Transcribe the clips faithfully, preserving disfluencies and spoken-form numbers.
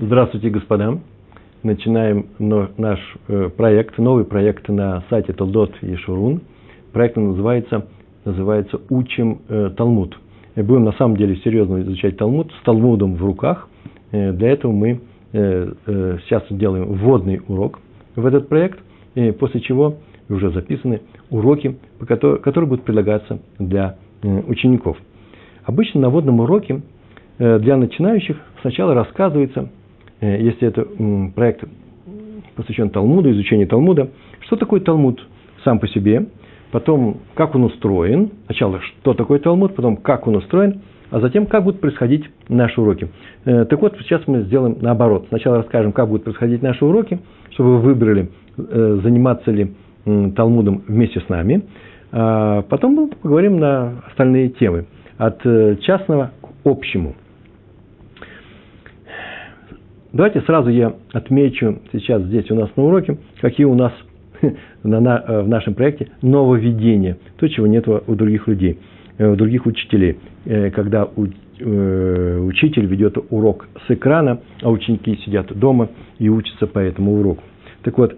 Здравствуйте, господа. Начинаем наш проект, новый проект на сайте Толдот и Шурун. Проект называется, называется «Учим Талмуд». И будем на самом деле серьезно изучать Талмуд, с Талмудом в руках. Для этого мы сейчас делаем вводный урок в этот проект, после чего уже записаны уроки, которые будут предлагаться для учеников. Обычно на вводном уроке для начинающих сначала рассказывается, если это проект посвящен Талмуду, изучению Талмуда, что такое Талмуд сам по себе, потом как он устроен, сначала что такое Талмуд, потом как он устроен, а затем как будут происходить наши уроки. Так вот, сейчас мы сделаем наоборот. Сначала расскажем, как будут происходить наши уроки, чтобы вы выбрали, заниматься ли Талмудом вместе с нами. Потом мы поговорим на остальные темы, от частного к общему. Давайте сразу я отмечу сейчас здесь у нас на уроке, какие у нас на, на, в нашем проекте нововведения, то, чего нет у других людей, у других учителей. Когда у, э, учитель ведет урок с экрана, а ученики сидят дома и учатся по этому уроку. Так вот,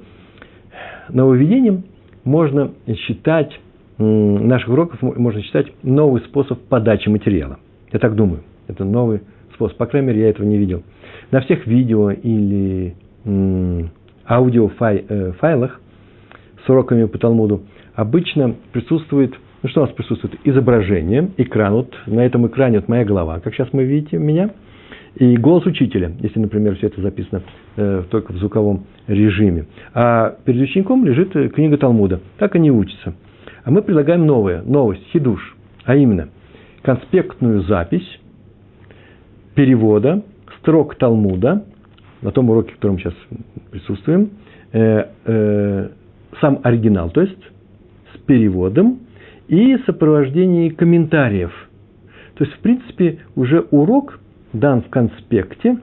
нововведением можно считать, э, наших уроков можно считать новый способ подачи материала. Я так думаю, это новый способ, по крайней мере, я этого не видел. На всех видео или м, аудиофайлах э, файлах с уроками по Талмуду обычно присутствует, ну что у нас присутствует, изображение, экран, вот на этом экране вот моя голова, как сейчас мы видите меня, и голос учителя, если, например, все это записано э, только в звуковом режиме. А перед учеником лежит книга Талмуда, так они учатся. А мы предлагаем новое, новость, хидуш, а именно конспектную запись перевода строк Талмуда, на том уроке, в котором сейчас присутствуем, э, э, сам оригинал, то есть с переводом и сопровождении комментариев. То есть, в принципе, уже урок дан в конспекте,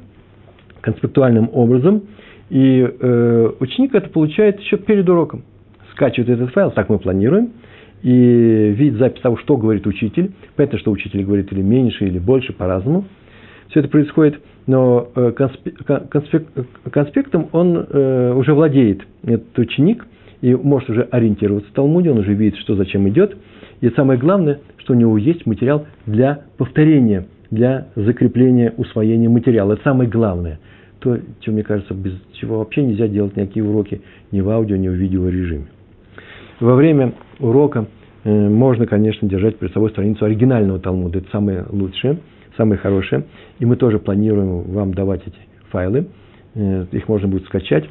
конспектуальным образом, и э, ученик это получает еще перед уроком. Скачивает этот файл, так мы планируем, и видит запись того, что говорит учитель. Понятно, что учитель говорит или меньше, или больше, по-разному. Все это происходит, но конспект, конспектом он э, уже владеет, этот ученик, и может уже ориентироваться в Талмуде, он уже видит, что зачем идет. И самое главное, что у него есть материал для повторения, для закрепления, усвоения материала. Это самое главное. То, что, мне кажется, без чего вообще нельзя делать никакие уроки ни в аудио, ни в видеорежиме. Во время урока э, можно, конечно, держать перед собой страницу оригинального Талмуда. Это самое лучшее, самые хорошие, и мы тоже планируем вам давать эти файлы, их можно будет скачать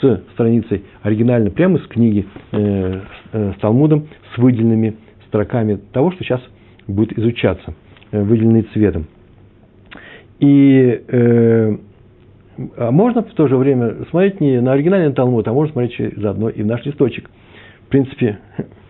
с страницей оригинально, прямо с книги, с Талмудом, с выделенными строками того, что сейчас будет изучаться, выделенные цветом. И э, можно в то же время смотреть не на оригинальный Талмуд, а можно смотреть заодно и в наш листочек. В принципе,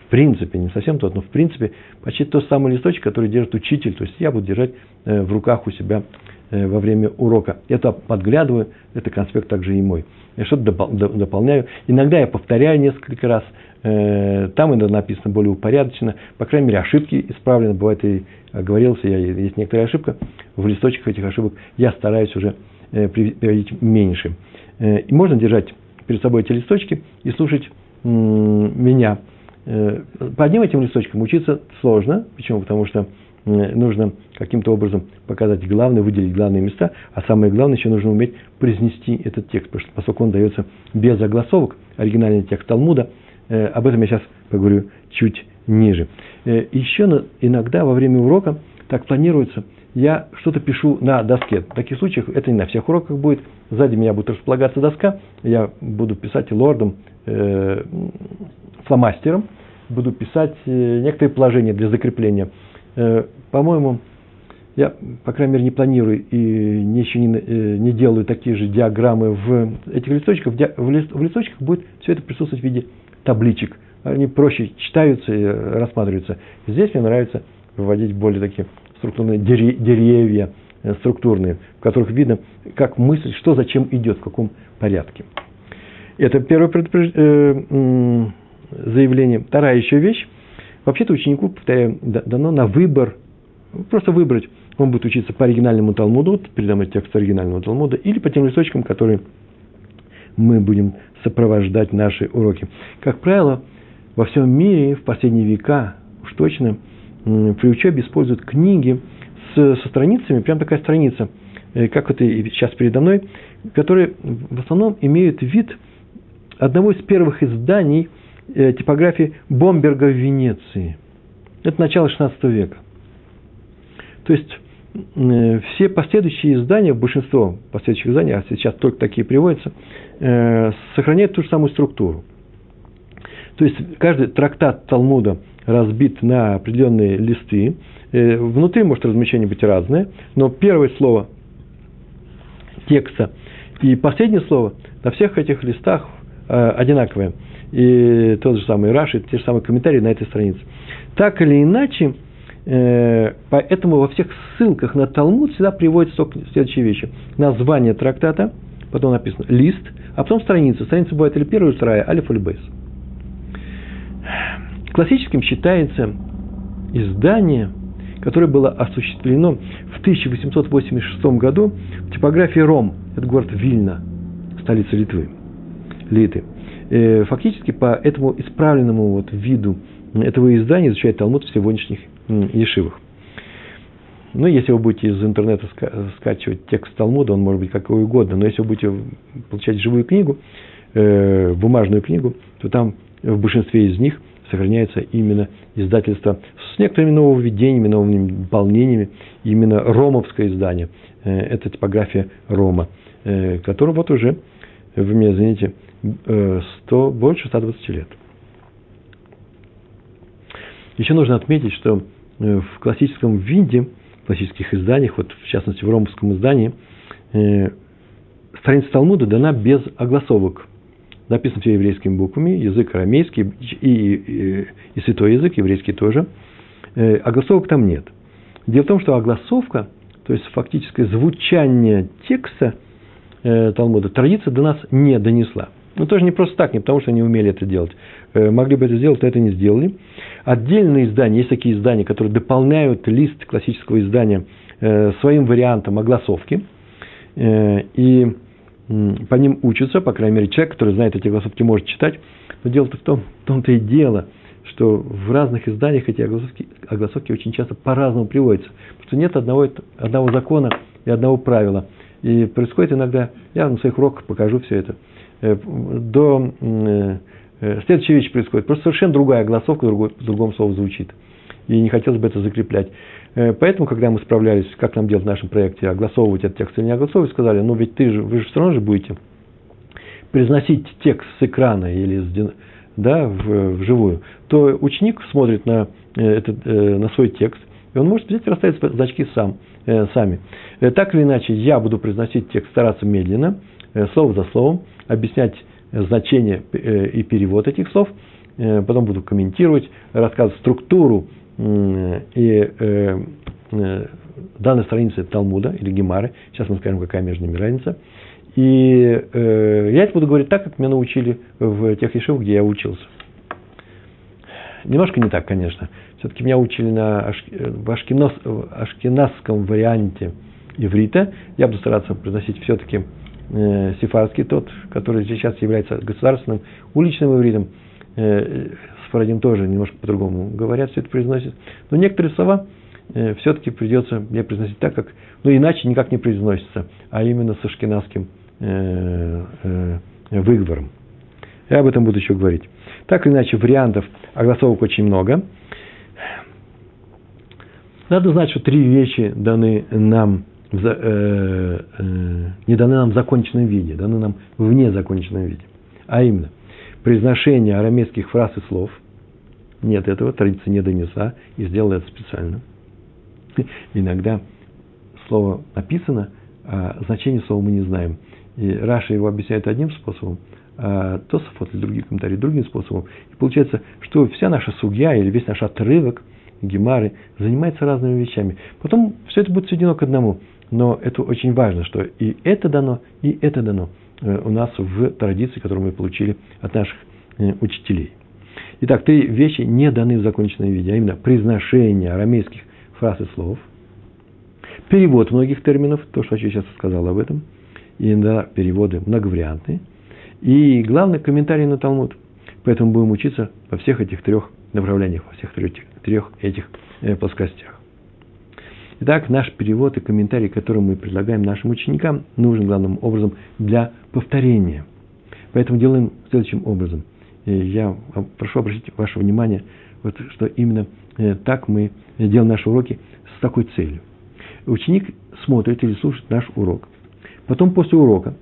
В принципе, не совсем тот, но в принципе почти тот самый листочек, который держит учитель. То есть я буду держать в руках у себя во время урока. Это подглядываю, это конспект также и мой. Я что-то дополняю. Иногда я повторяю несколько раз. Там это написано более упорядоченно. По крайней мере, ошибки исправлены. Бывает, и оговорился, я, есть некоторая ошибка. В листочках этих ошибок я стараюсь уже приводить меньше. И можно держать перед собой эти листочки и слушать меня. По одним этим листочкам учиться сложно. Почему? Потому что нужно каким-то образом показать главное, выделить главные места, а самое главное, еще нужно уметь произнести этот текст, потому что поскольку он дается без огласовок, оригинальный текст Талмуда, об этом я сейчас поговорю чуть ниже. Еще иногда во время урока так планируется, я что-то пишу на доске. В таких случаях это не на всех уроках будет. Сзади меня будет располагаться доска, я буду писать лордом, э, фломастером, буду писать некоторые положения для закрепления. Э, по-моему, я, по крайней мере, не планирую и не, еще не, э, не делаю такие же диаграммы в этих листочках. В, ди, в, лист, в листочках будет все это присутствовать в виде табличек. Они проще читаются и рассматриваются. Здесь мне нравится выводить более такие структурные деревья, структурные, в которых видно, как мысль, что зачем идет, в каком порядке. Это первое заявление. Вторая еще вещь. Вообще-то ученику, повторяю, дано на выбор Просто выбрать, он будет учиться по оригинальному Талмуду, вот передо мной текст оригинального Талмуда, или по тем листочкам, которые мы будем сопровождать наши уроки. Как правило, во всем мире в последние века уж точно при учебе используют книги с, со страницами, прям такая страница, как вот и сейчас передо мной, которые в основном имеют вид одного из первых изданий типографии Бомберга в Венеции. Это начало шестнадцатого века. То есть, э, все последующие издания, большинство последующих изданий, а сейчас только такие приводятся, э, сохраняют ту же самую структуру. То есть, каждый трактат Талмуда разбит на определенные листы. Э, внутри может размещение быть разное, но первое слово текста и последнее слово на всех этих листах э, одинаковое. И тот же самый Раши, те же самые комментарии на этой странице. Так или иначе, поэтому во всех ссылках на Талмуд всегда приводятся следующие вещи. Название трактата, потом написано лист, а потом страница. Страница бывает или первая, или вторая, алиф или бейс. Классическим считается издание, которое было осуществлено в тысяча восемьсот восемьдесят шестом году в типографии Ром. Это город Вильна, столица Литвы. Литы. Фактически по этому исправленному вот виду этого издания изучает Талмуд в сегодняшних ешивах. Ну, если вы будете из интернета скачивать текст Талмуда, он может быть какой угодно, но если вы будете получать живую книгу, э, бумажную книгу, то там в большинстве из них сохраняется именно издательство с некоторыми нововведениями, новыми дополнениями, именно ромовское издание. Э, это типография Рома, э, которому вот уже, вы меня извините, сто, больше ста двадцати лет. Еще нужно отметить, что в классическом виде, в классических изданиях, вот в частности в ромовском издании, э, страница Талмуда дана без огласовок. Написано все еврейскими буквами, язык арамейский и, и, и, и святой язык, еврейский тоже. Э, огласовок там нет. Дело в том, что огласовка, то есть фактическое звучание текста э, Талмуда, традиция до нас не донесла. Но тоже не просто так, не потому, что они умели это делать. Могли бы это сделать, но это не сделали. Отдельные издания, есть такие издания, которые дополняют лист классического издания своим вариантом огласовки. И по ним учатся, по крайней мере, человек, который знает эти огласовки, может читать. Но дело-то в том, в том-то и дело, что в разных изданиях эти огласовки, огласовки очень часто по-разному приводятся. Потому что нет одного, одного закона и одного правила. И происходит иногда, я на своих уроках покажу все это, до э, следующая вещь происходит. Просто совершенно другая огласовка, другой, по-другому слову звучит. И не хотелось бы это закреплять. Э, поэтому, когда мы справлялись, как нам делать в нашем проекте, огласовывать этот текст или не огласовывать, сказали, ну ведь ты же, вы же все равно же будете произносить текст с экрана или с, да, в, вживую, то ученик смотрит на, этот, э, на свой текст, и он может взять и расставить значки сам, э, сами. Э, так или иначе, я буду произносить текст, стараться медленно, э, слово за словом, объяснять значение и перевод этих слов, потом буду комментировать, рассказывать структуру и данной страницы Талмуда или Гемары, сейчас мы скажем, какая между ними разница, и я это буду говорить так, как меня научили в тех ешивах, где я учился. Немножко не так, конечно, все-таки меня учили на ашкеназском варианте иврита, я буду стараться произносить все-таки сефардский, тот, который сейчас является государственным уличным ивритом, сфарадим тоже немножко по-другому говорят, все это произносит. Но некоторые слова все-таки придется мне произносить так, как, ну, иначе никак не произносится, а именно с ашкеназским выговором. Я об этом буду еще говорить. Так или иначе, вариантов огласовок очень много. Надо знать, что три вещи даны нам В, э, э, не даны нам в законченном виде, даны нам в незаконченном виде. А именно, произношение арамейских фраз и слов. Нет этого, традиция не донесла, и сделала это специально. Иногда слово написано, а значение слова мы не знаем. И Раши его объясняет одним способом, а Тосафот или другие комментарии другим способом. И получается, что вся наша сугья или весь наш отрывок Гемары занимается разными вещами. Потом все это будет сведено к одному. Но это очень важно, что и это дано, и это дано у нас в традиции, которую мы получили от наших учителей. Итак, три вещи не даны в законченном виде, а именно произношение арамейских фраз и слов, перевод многих терминов, то, что я сейчас сказал об этом, и на переводы многовариантные, и, главное, комментарии на Талмуд. Поэтому будем учиться во всех этих трех направлениях, во всех трех, трех этих э, плоскостях. Итак, наш перевод и комментарий, который мы предлагаем нашим ученикам, нужен главным образом для повторения. Поэтому делаем следующим образом. Я прошу обратить ваше внимание, вот, что именно так мы делаем наши уроки с такой целью. Ученик смотрит или слушает наш урок. Потом после урока,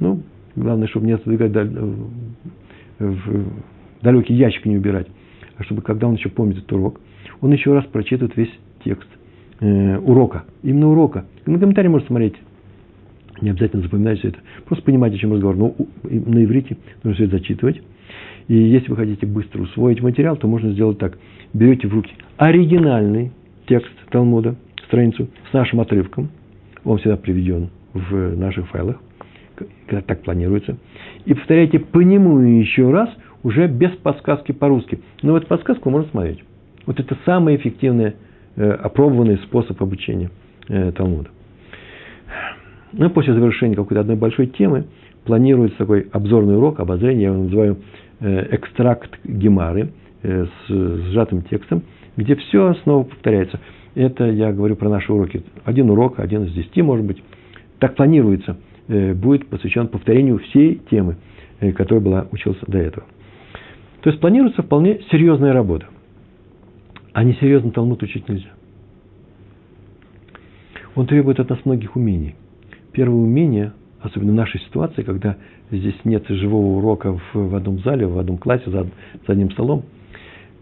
ну, главное, чтобы не отодвигать в далекий ящик, не убирать, а чтобы, когда он еще помнит этот урок, он еще раз прочитывает весь текст э, урока, именно урока. На комментарии можно смотреть, не обязательно запоминать все это, просто понимать, о чем разговор. Но на иврите нужно все это зачитывать. И если вы хотите быстро усвоить материал, то можно сделать так. Берете в руки оригинальный текст Талмуда, страницу с нашим отрывком, он всегда приведен в наших файлах, когда так планируется, и повторяйте по нему еще раз, уже без подсказки по-русски. Но вот подсказку можно смотреть. Вот это самый эффективный, э, опробованный способ обучения э, Талмуда. Ну, после завершения какой-то одной большой темы планируется такой обзорный урок, обозрение, я его называю э, экстракт Гемары э, с сжатым текстом, где все снова повторяется. Это я говорю про наши уроки. Один урок, один из десяти, может быть, так планируется, э, будет посвящен повторению всей темы, э, которая была учился до этого. То есть планируется вполне серьезная работа. А несерьезно Талмуд учить нельзя. Он требует от нас многих умений. Первое умение, особенно в нашей ситуации, когда здесь нет живого урока в одном зале, в одном классе, за одним столом,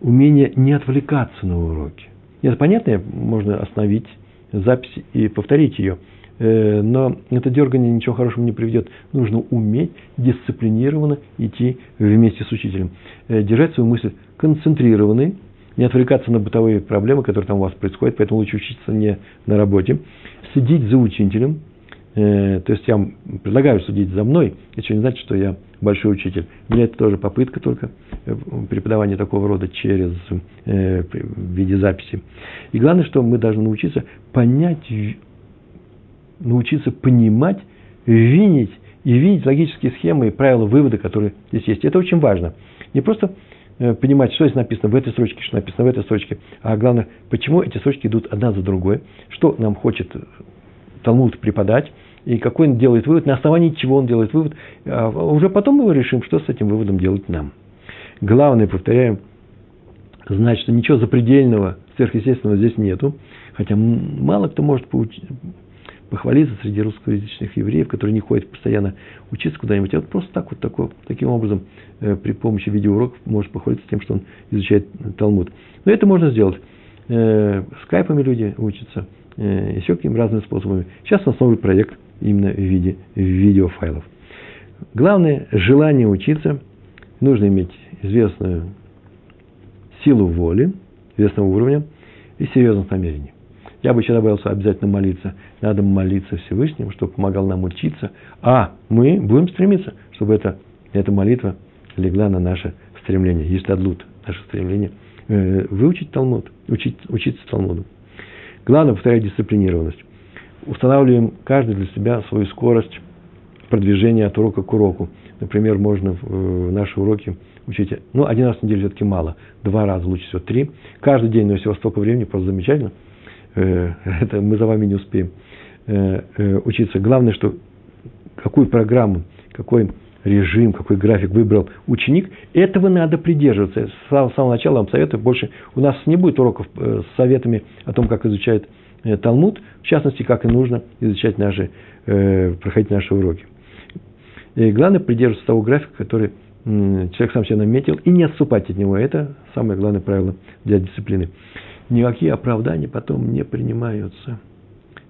умение не отвлекаться на уроки. Это понятно, можно остановить запись и повторить ее, но это дергание ничего хорошего не приведет. Нужно уметь дисциплинированно идти вместе с учителем, держать свою мысль концентрированной, не отвлекаться на бытовые проблемы, которые там у вас происходят, поэтому лучше учиться не на работе, следить за учителем. То есть я вам предлагаю судить за мной, это не значит, что я большой учитель. Для этого тоже попытка только преподавания такого рода через э, в виде записи. И главное, что мы должны научиться понять, научиться понимать, видеть и видеть логические схемы и правила вывода, которые здесь есть. Это очень важно. Не просто понимать, что здесь написано в этой строчке, что написано в этой строчке, а главное, почему эти строчки идут одна за другой, что нам хочет Талмуд преподать, и какой он делает вывод, на основании чего он делает вывод. А уже потом мы решим, что с этим выводом делать нам. Главное, повторяю, значит, что ничего запредельного, сверхъестественного здесь нету, хотя мало кто может поуч... похвалиться среди русскоязычных евреев, которые не ходят постоянно учиться куда-нибудь. А вот просто так вот, такой, таким образом, э, при помощи видеоуроков может похвалиться тем, что он изучает Талмуд. Но это можно сделать. Э, скайпами люди учатся, еще какими разными способами. Сейчас основной проект именно в виде видеофайлов. Главное – желание учиться. Нужно иметь известную силу воли, известного уровня и серьезных намерений. Я бы еще добавил, что обязательно молиться. Надо молиться Всевышнему, чтобы помогал нам учиться. А мы будем стремиться, чтобы это, эта молитва легла на наше стремление. Ештадлут – наше стремление выучить Талмуд, учить, учиться Талмуду. Главное, повторяю, дисциплинированность. Устанавливаем каждый для себя свою скорость продвижения от урока к уроку. Например, можно в наши уроки учить, ну, один раз в неделю все-таки мало, два раза, лучше всего три. Каждый день, но всего столько времени, просто замечательно. Это мы за вами не успеем учиться. Главное, что какую программу, какой режим, какой график выбрал ученик, этого надо придерживаться. С самого начала вам советую, больше у нас не будет уроков с советами о том, как изучает Талмуд, в частности, как и нужно изучать наши, проходить наши уроки. И главное, придерживаться того графика, который человек сам себе наметил, и не отступать от него. Это самое главное правило для дисциплины. Никакие оправдания потом не принимаются.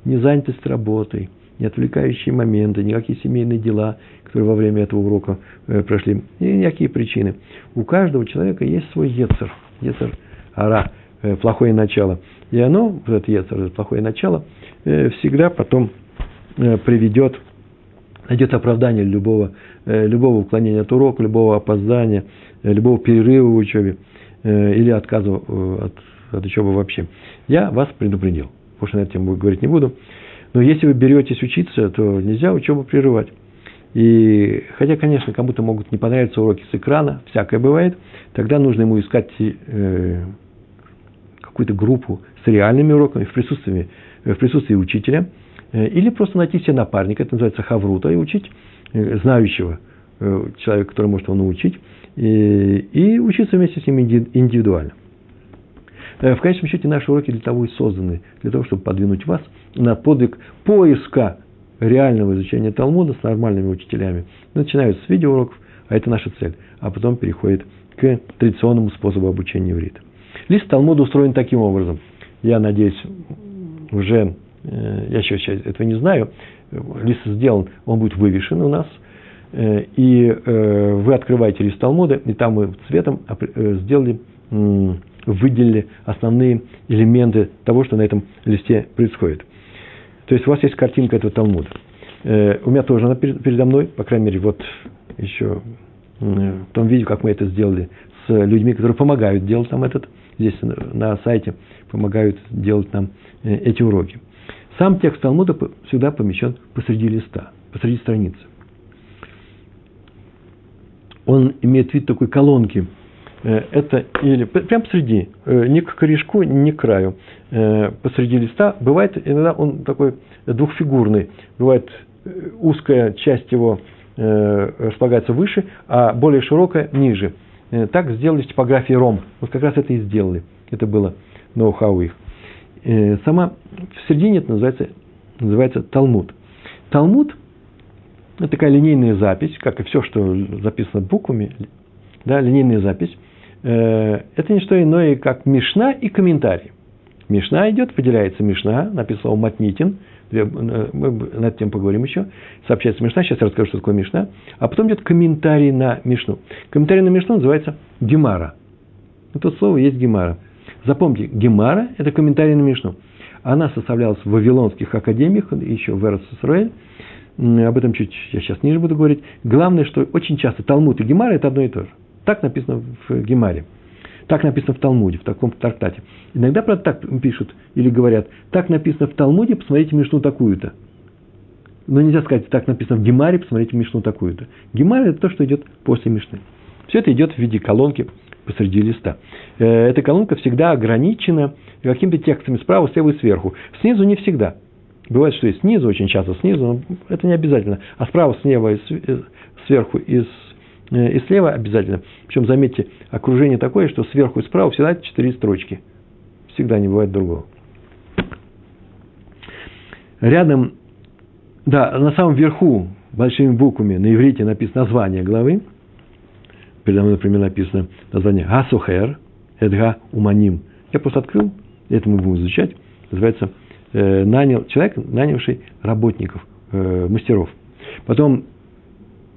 Не занятость работой, не отвлекающие моменты, никакие семейные дела, которые во время этого урока э, прошли, и никакие причины. У каждого человека есть свой ецер, ецер ара, э, плохое начало. И оно, вот этот ецер, это плохое начало, э, всегда потом э, приведет, найдет оправдание любого, э, любого уклонения от урока, любого опоздания, э, любого перерыва в учебе э, или отказа э, от, от учебы вообще. Я вас предупредил. Потому что на эту тему говорить не буду. Но если вы беретесь учиться, то нельзя учебу прерывать. И хотя, конечно, кому-то могут не понравиться уроки с экрана, всякое бывает, тогда нужно ему искать э, какую-то группу с реальными уроками в присутствии, в присутствии учителя, э, или просто найти себе напарника, это называется хаврута, и учить э, знающего э, человека, который может его научить, э, и учиться вместе с ним инди, индивидуально. Э, в конечном счете, наши уроки для того и созданы, для того, чтобы подвинуть вас на подвиг поиска реального изучения Талмуда с нормальными учителями. Начинают с видеоуроков, а это наша цель, а потом переходит к традиционному способу обучения иврита. Лист Талмуда устроен таким образом. Я надеюсь, уже, я еще сейчас этого не знаю, лист сделан, он будет вывешен у нас, и вы открываете лист Талмуда, и там мы цветом сделали, выделили основные элементы того, что на этом листе происходит. То есть у вас есть картинка этого Талмуда. Э, у меня тоже она перед, передо мной, по крайней мере, вот еще э, в том видео, как мы это сделали с людьми, которые помогают делать нам этот, здесь на сайте помогают делать нам э, эти уроки. Сам текст Талмуда всегда помещен посреди листа, посреди страницы. Он имеет вид такой колонки. Э, это или прямо посреди, э, ни к корешку, ни к краю. Посреди листа. Бывает, иногда он такой двухфигурный. Бывает, узкая часть его располагается выше, а более широкая – ниже. Так сделали с типографией Ром. Вот как раз это и сделали. Это было ноу-хау их. Сама в середине это называется, называется Талмуд. Талмуд – это такая линейная запись, как и все, что записано буквами. Да, линейная запись. Это не что иное, как Мишна и комментарий. Мишна идет, поделяется Мишна, написал Матнитин, мы над этим поговорим еще, сообщается Мишна, сейчас я расскажу, что такое Мишна, а потом идет комментарий на Мишну. Комментарий на Мишну называется Гемара. Это слово есть Гемара. Запомните, Гемара – это комментарий на Мишну. Она составлялась в вавилонских академиях, еще в Эрец-Исраэль, об этом чуть я сейчас ниже буду говорить. Главное, что очень часто Талмуд и Гемара – это одно и то же. Так написано в Гемаре. Так написано в Талмуде, в таком трактате. Иногда, правда, так пишут или говорят, так написано в Талмуде, посмотрите Мишну такую-то. Но нельзя сказать, так написано в Гемаре, посмотрите Мишну такую-то. Гемара – это то, что идет после Мишны. Все это идет в виде колонки посреди листа. Эта колонка всегда ограничена какими-то текстами справа, слева и сверху. Снизу не всегда. Бывает, что и снизу, очень часто снизу, но это не обязательно. А справа, слева, и сверху и сверху. И слева обязательно. Причем, заметьте, окружение такое, что сверху и справа всегда четыре строчки. Всегда не бывает другого. Рядом, да, на самом верху, большими буквами, на иврите написано название главы. Передо мной, например, написано название «Гасухер», «Эдга Уманим». Я просто открыл, это мы будем изучать. Называется э, нанял, «Человек, нанявший работников, э, мастеров». Потом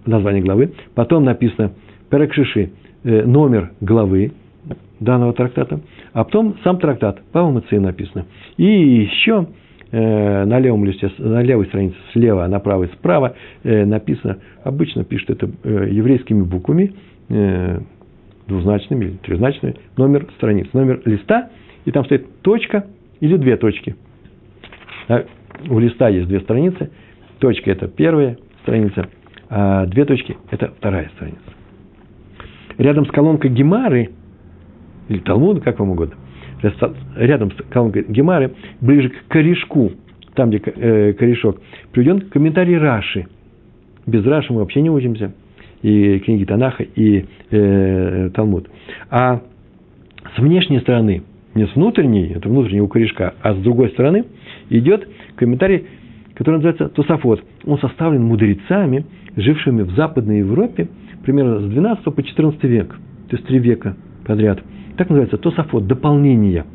название главы, потом написано Перекшиши, номер главы данного трактата, а потом сам трактат, Бава Меца написано. И еще на левом листе, на левой странице слева, а на правой справа написано, обычно пишут это еврейскими буквами, двузначными или трехзначными, номер страницы, номер листа, и там стоит точка или две точки. У листа есть две страницы, точка – это первая страница, а две точки – это вторая страница. Рядом с колонкой Гемары, или Талмуда, как вам угодно, рядом с колонкой Гемары, ближе к корешку, там, где корешок, приведен комментарий Раши. Без Раши мы вообще не учимся. И книги Танаха, и э, Талмуд. А с внешней стороны, не с внутренней, это внутреннего корешка, а с другой стороны идет комментарий, который называется Тосафот. Он составлен мудрецами, жившими в Западной Европе примерно с двенадцатого по четырнадцатый век, то есть три века подряд. Так называется Тосафот, дополнение.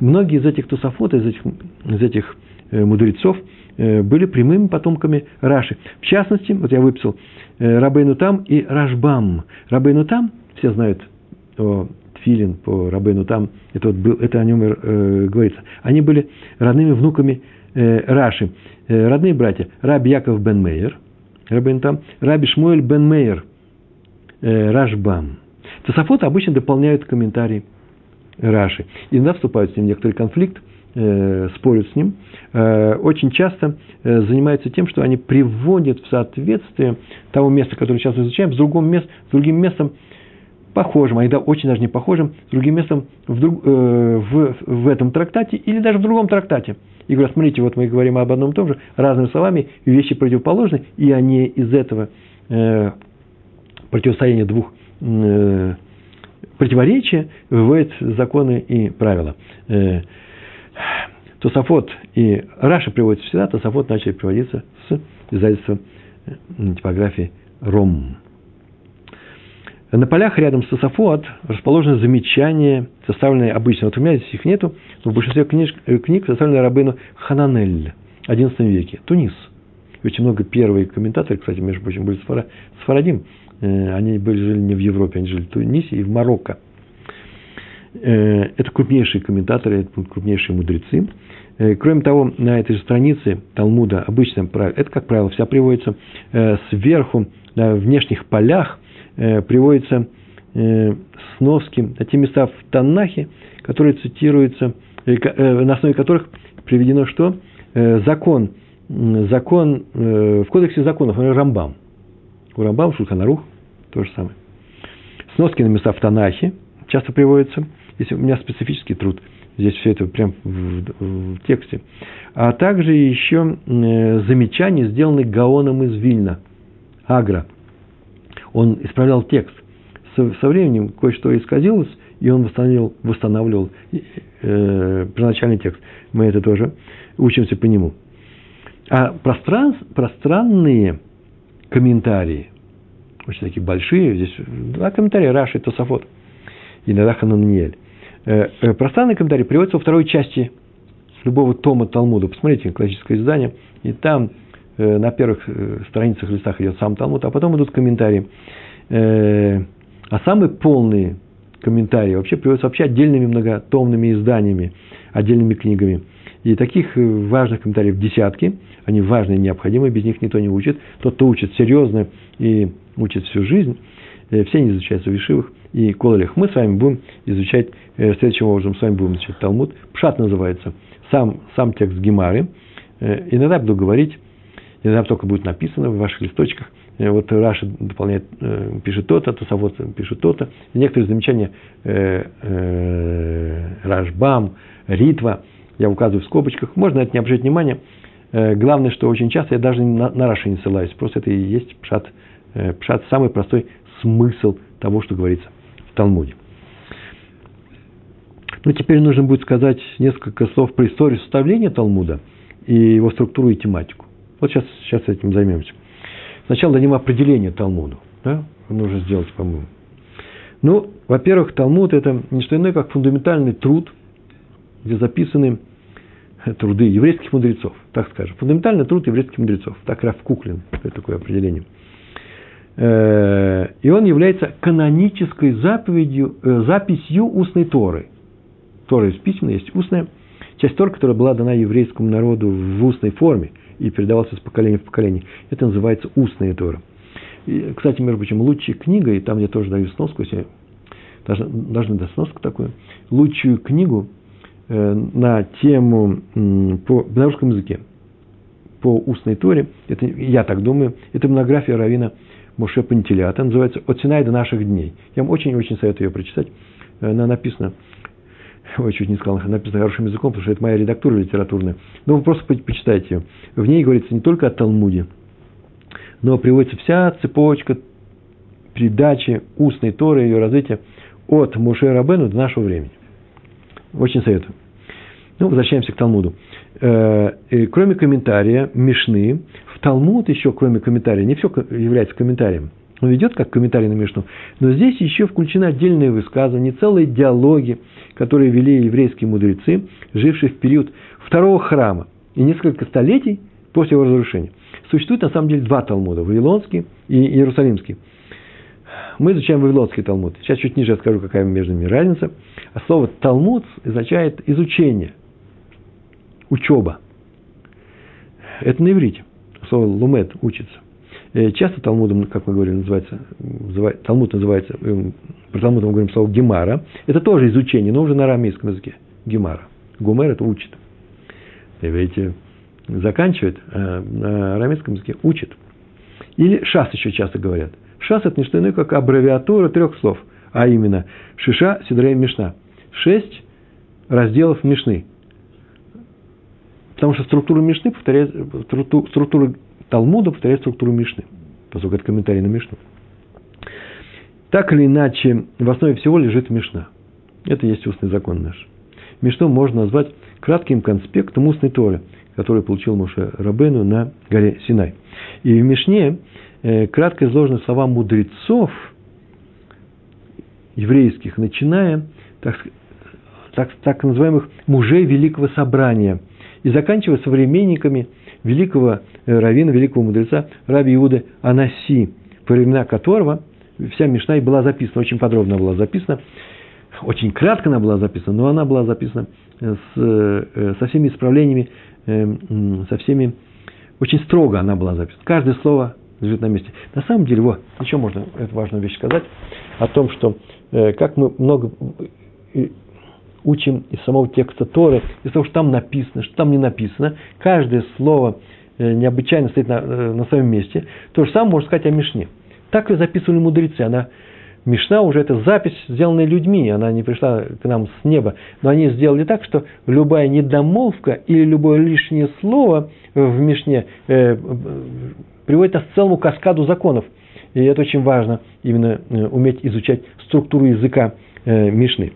Многие из этих Тосафот, из этих, из этих мудрецов были прямыми потомками Раши. В частности, вот я выписал Рабейну Там и Рашбам. Рабейну Там, все знают о Тфилин по Рабейну Там, это, вот был, это о нем э, говорится. Они были родными внуками э, Раши. Э, родные братья Раби Яков Бен Мейер, Рабейну Там, Раби Шмуэль Бен Мейер, э, Рашбам. Тосафот обычно дополняют комментарии Раши. Иногда вступают с ним в некоторый конфликт, э, спорят с ним, э, очень часто э, занимаются тем, что они приводят в соответствие того места, которое сейчас изучаем, с, другом мест, с другим местом похожим, а иногда очень даже не похожим, с другим местом в, друг, э, в, в этом трактате или даже в другом трактате. И говорят, смотрите, вот мы говорим об одном и том же, разными словами, вещи противоположны, и они из этого э, противостояния двух э, противоречия выводят законы и правила. Э, Тосафот и Раши приводятся всегда, Тосафот начали приводиться с издательства типографии Ром. На полях рядом с Тосафот расположено замечание, составленное обычно. Вот у меня здесь их нету, но в большинстве книж, книг составлено Рабейну Хананель, одиннадцатом веке, Тунис. Очень много первые комментаторы, кстати, между прочим, были сфарадим. Они были, жили не в Европе, они жили в Тунисе и в Марокко. Это крупнейшие комментаторы, это крупнейшие мудрецы. Кроме того, на этой же странице Талмуда обычно, это, как правило, вся приводится сверху, на внешних полях, приводится сноски на те места в Танахе, которые цитируются, на основе которых приведено что? Закон. Закон в кодексе законов, например, Рамбам. У Рамбам, Шульхан Арух, то же самое. Сноски на места в Танахе часто приводятся. Если у меня специфический труд, здесь все это прямо в, в, в тексте. А также еще замечания, сделанные Гаоном из Вильна, Агра. Он исправлял текст. Со, со временем кое-что исказилось, и он восстанавливал, восстанавливал э, первоначальный текст. Мы это тоже учимся по нему. А простран, пространные комментарии, очень такие большие, здесь два комментария, Раши и Тосафот, и Надахан-Аниэль. Э, э, пространные комментарии приводятся во второй части любого тома Талмуда. Посмотрите, классическое издание, и там на первых страницах, листах идет сам Талмуд, а потом идут комментарии. А самые полные комментарии вообще приводятся вообще отдельными многотомными изданиями, отдельными книгами. И таких важных комментариев десятки, они важные и необходимые, без них никто не учит. Тот, кто учит серьезно и учит всю жизнь, все они изучаются в Ешивах и Кололях. Мы с вами будем изучать, следующим образом с вами будем изучать Талмуд. Пшат называется, сам, сам текст Гемары. Иногда буду говорить, иногда только будет написано в ваших листочках. Вот Раши дополняет, пишет то-то, Тосафот пишет то-то. Некоторые замечания э, э, Рашбам, Ритва, я указываю в скобочках. Можно на это не обращать внимания. Э, главное, что очень часто я даже на, на Раши не ссылаюсь. Просто это и есть пшат, э, пшат, самый простой смысл того, что говорится в Талмуде. Ну, теперь нужно будет сказать несколько слов про историю составления Талмуда и его структуру и тематику. Вот сейчас, сейчас этим займемся. Сначала дадим определение Талмуду. Да? Нужно сделать, по-моему. Ну, во-первых, Талмуд – это не что иное, как фундаментальный труд, где записаны труды еврейских мудрецов, так скажем. Фундаментальный труд еврейских мудрецов. Так Рав Куклин, это такое определение. И он является канонической заповедью, записью устной Торы. Тора есть письменная, есть устная. Часть Торы, которая была дана еврейскому народу в устной форме и передавался с поколения в поколение. Это называется устная Тора. И, кстати, между прочим, лучшая книга, и там я тоже даю сноску, если должны, должны дать сноску такую, лучшую книгу э, на тему э, по, на русском языке по устной Торе, это, я так думаю, это монография раввина Моше Пантелята, называется «От Синаи до наших дней». Я вам очень-очень советую ее прочитать. Она написана Ой, чуть не сказал, написано хорошим языком, потому что это моя редактура литературная. Но вы просто почитайте ее. В ней говорится не только о Талмуде, но приводится вся цепочка передачи устной Торы, ее развития от Моше Рабейну до нашего времени. Очень советую. Ну, возвращаемся к Талмуду. И кроме комментария, Мишны, в Талмуд еще, кроме комментария, не все является комментарием. Он идет как комментарий на Мишну, но здесь еще включены отдельные высказывания, целые диалоги, которые вели еврейские мудрецы, жившие в период второго храма и несколько столетий после его разрушения. Существует на самом деле два Талмуда – Вавилонский и Иерусалимский. Мы изучаем Вавилонский Талмуд. Сейчас чуть ниже я скажу, какая между ними разница. А слово «Талмуд» означает «изучение», «учеба». Это на иврите. Слово «лумед» – «учится». Часто Талмудом, как мы говорили, называется, Талмуд называется, про Талмуд мы говорим слово «гемара». Это тоже изучение, но уже на арамейском языке. Гемара. Гумер – это учит. Видите, заканчивает, а на арамейском языке учит. Или шас еще часто говорят. Шас – это не что иное, как аббревиатура трех слов, а именно Шиша, Сидра и Мишна. Шесть разделов Мишны. Потому что структура Мишны повторяет, структура Талмуда повторяет структуру Мишны, поскольку это комментарий на Мишну. Так или иначе, в основе всего лежит Мишна. Это и есть устный закон наш. Мишну можно назвать кратким конспектом устной Торы, который получил Моше Рабейну на горе Синай. И в Мишне кратко изложены слова мудрецов еврейских, начиная так, так, так называемых мужей Великого Собрания и заканчивая современниками великого раввина, великого мудреца Раби Иуды ха-Наси, во времена которого вся Мишна и была записана, очень подробно была записана, очень кратко она была записана, но она была записана с, со всеми исправлениями, со всеми, очень строго она была записана. Каждое слово лежит на месте. На самом деле, вот, еще можно эту важную вещь сказать, о том, что э, как мы много учим из самого текста Торы, из того, что там написано, что там не написано, каждое слово э, необычайно стоит на, э, на своем месте, то же самое можно сказать о Мишне. Так ее записывали мудрецы, она Мишна уже это запись, сделанная людьми, она не пришла к нам с неба, но они сделали так, что любая недомолвка или любое лишнее слово в Мишне э, приводит нас к целому каскаду законов. И это очень важно, именно э, уметь изучать структуру языка э, Мишны.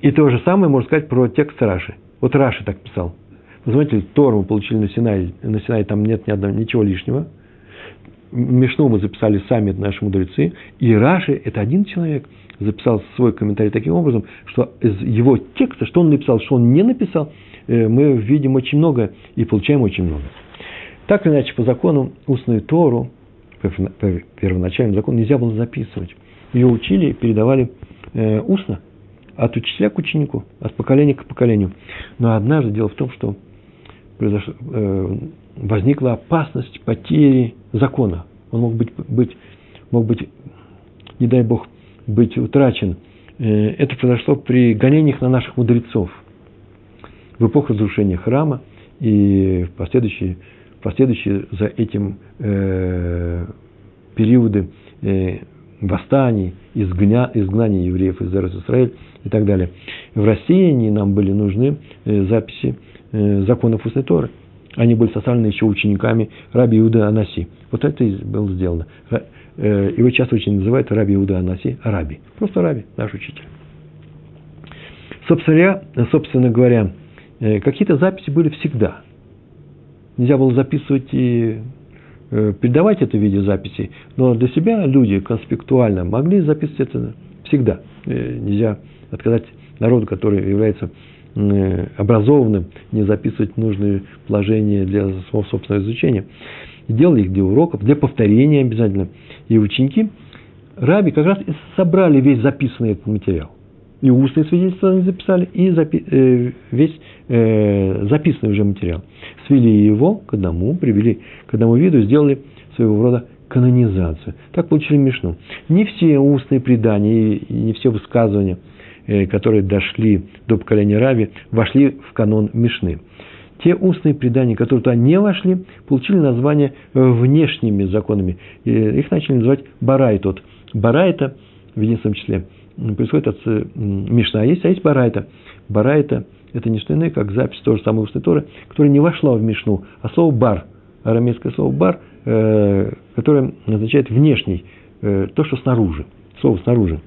И то же самое можно сказать про текст Раши. Вот Раши так писал. Вы знаете, Тору мы получили на Синае, на Синае там нет ни одного, ничего лишнего. Мишну мы записали сами, наши мудрецы, и Раши, это один человек, записал свой комментарий таким образом, что из его текста, что он написал, что он не написал, мы видим очень много и получаем очень много. Так или иначе, по закону устную Тору, по первоначальному закону, нельзя было записывать. Ее учили и передавали устно, от учителя к ученику, от поколения к поколению. Но однажды дело в том, что произошло... возникла опасность потери закона. Он мог быть, быть, мог быть, не дай Бог, быть утрачен. Это произошло при гонениях на наших мудрецов в эпоху разрушения храма и последующие, последующие за этим э, периоды э, восстаний, изгня, изгнания евреев из Эрец-Исраэль и так далее. В рассеянии нам были нужны э, записи э, законов устной Торы. Они были составлены еще учениками Раби Иуды ха-Наси. Вот это и было сделано. Его часто очень называют Раби Иуда ха-Наси Раби. Просто Раби, наш учитель. Собственно, собственно говоря, какие-то записи были всегда. Нельзя было записывать и передавать это в виде записей, но для себя люди конспектуально могли записывать это всегда. Нельзя отказать народу, который является... образованным, не записывать нужные положения для своего собственного изучения. Делали их для уроков, для повторения обязательно. И ученики Раби как раз и собрали весь записанный этот материал. И устные свидетельства они записали, и запи- э, весь э, записанный уже материал. Свели его к одному, привели к одному виду, сделали своего рода канонизацию. Так получили Мишну. Не все устные предания и не все высказывания, которые дошли до поколения Раби, вошли в канон Мишны. Те устные предания, которые туда не вошли, получили название внешними законами. Их начали называть барайтот. Барайта, в единственном числе, происходит от Мишна. Есть, а есть барайта. Барайта – это не что иное, как запись той же самой устной Торы, которая не вошла в Мишну, а слово бар, арамейское слово бар, которое означает внешний, то, что снаружи, слово снаружи.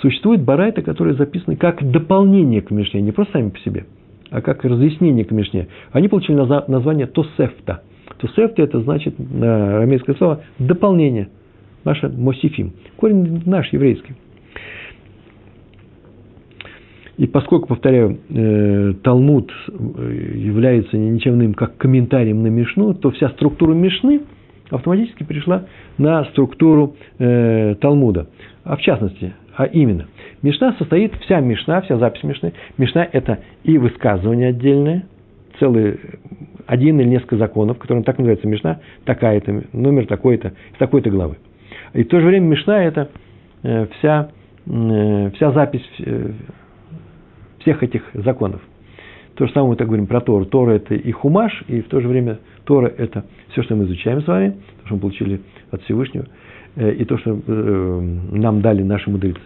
Существует барайта, которые записаны как дополнение к Мишне, не просто сами по себе, а как разъяснение к Мишне. Они получили название Тосефта. Тосефта – это значит, арамейское слово, дополнение. Наше мосифим. Корень наш, еврейский. И поскольку, повторяю, Талмуд является ничем иным, как комментарием на Мишну, то вся структура Мишны автоматически перешла на структуру Талмуда. А в частности... А именно, Мишна состоит, вся Мишна, вся запись Мишны. Мишна – это и высказывание отдельное, целый, один или несколько законов, которым так называется Мишна, такая-то, номер такой-то, с такой-то главы. И в то же время Мишна – это вся, вся запись, всех этих законов. То же самое мы так говорим про Тору. Тора – это и хумаш, и в то же время Тора – это все, что мы изучаем с вами, то, что мы получили от Всевышнего, и то, что нам дали наши мудрецы.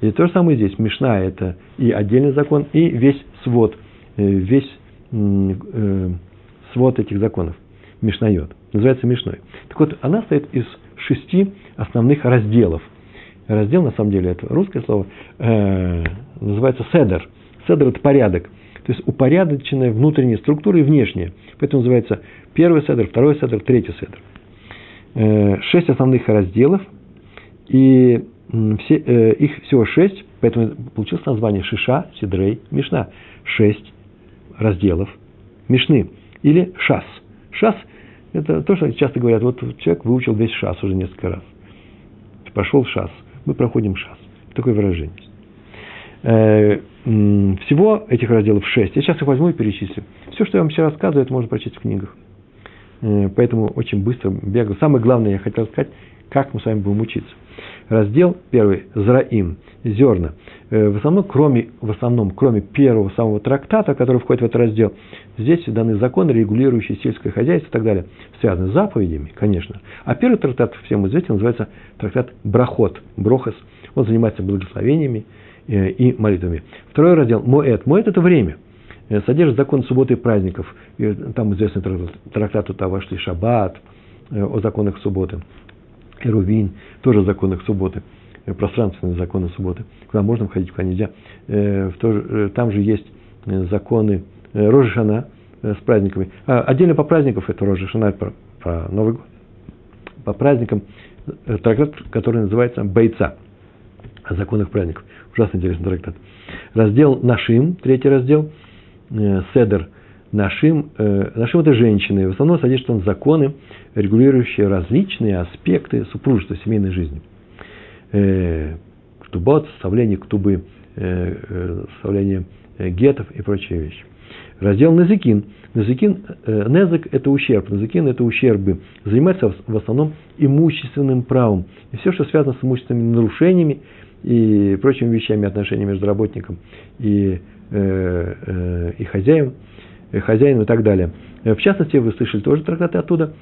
И то же самое здесь. Мишна – это и отдельный закон, и весь свод, весь свод этих законов. Мишнает. Называется Мишной. Так вот, она состоит из шести основных разделов. Раздел, на самом деле, это русское слово, называется седер. Седер – это порядок. То есть упорядоченная внутренняя структура и внешняя. Поэтому называется первый седер, второй седер, третий седер. Шесть основных разделов, и все, их всего шесть, поэтому получилось название Шиша, Сидрей, Мишна. Шесть разделов Мишны или Шас. Шас – это то, что часто говорят, вот человек выучил весь Шас уже несколько раз. Пошел Шас, мы проходим Шас. Такое выражение. Всего этих разделов шесть. Я сейчас их возьму и перечислю. Все, что я вам сейчас рассказываю, это можно прочесть в книгах. Поэтому очень быстро бегаю. Самое главное, я хотел сказать, как мы с вами будем учиться. Раздел первый – Зраим, зерна. В основном, кроме, в основном, кроме первого самого трактата, который входит в этот раздел, здесь даны законы, регулирующие сельское хозяйство и так далее, связаны с заповедями, конечно. А первый трактат, всем известен, называется трактат Брахот, Брохос. Он занимается благословениями и молитвами. Второй раздел – Моэд. Моэд – это время. Содержит закон субботы и праздников. И там известный трактат Тавашли Шаббат о законах субботы. Эрувин, тоже законах субботы, пространственные законы субботы, куда можно входить, куда нельзя. Там же есть законы Рош ха-Шана с праздниками. А, отдельно по праздникам это Рош ха-Шана, про, про Новый год. По праздникам трактат, который называется Бейца, о законах праздников. Ужасно интересный трактат. Раздел Нашим, третий раздел, Седер Нашим, э, нашим – это женщины. В основном содержит он законы, регулирующие различные аспекты супружества, семейной жизни. Э, ктубот, составление ктубы, э, э, составление гетов и прочие вещи. Раздел Незикин. Незикин э, незик – это ущерб. Незикин – это ущербы. Занимается в основном имущественным правом. И все, что связано с имущественными нарушениями и прочими вещами, отношения между работником и, э, э, и хозяином. Хозяину и так далее. В частности, вы слышали тоже трактаты оттуда,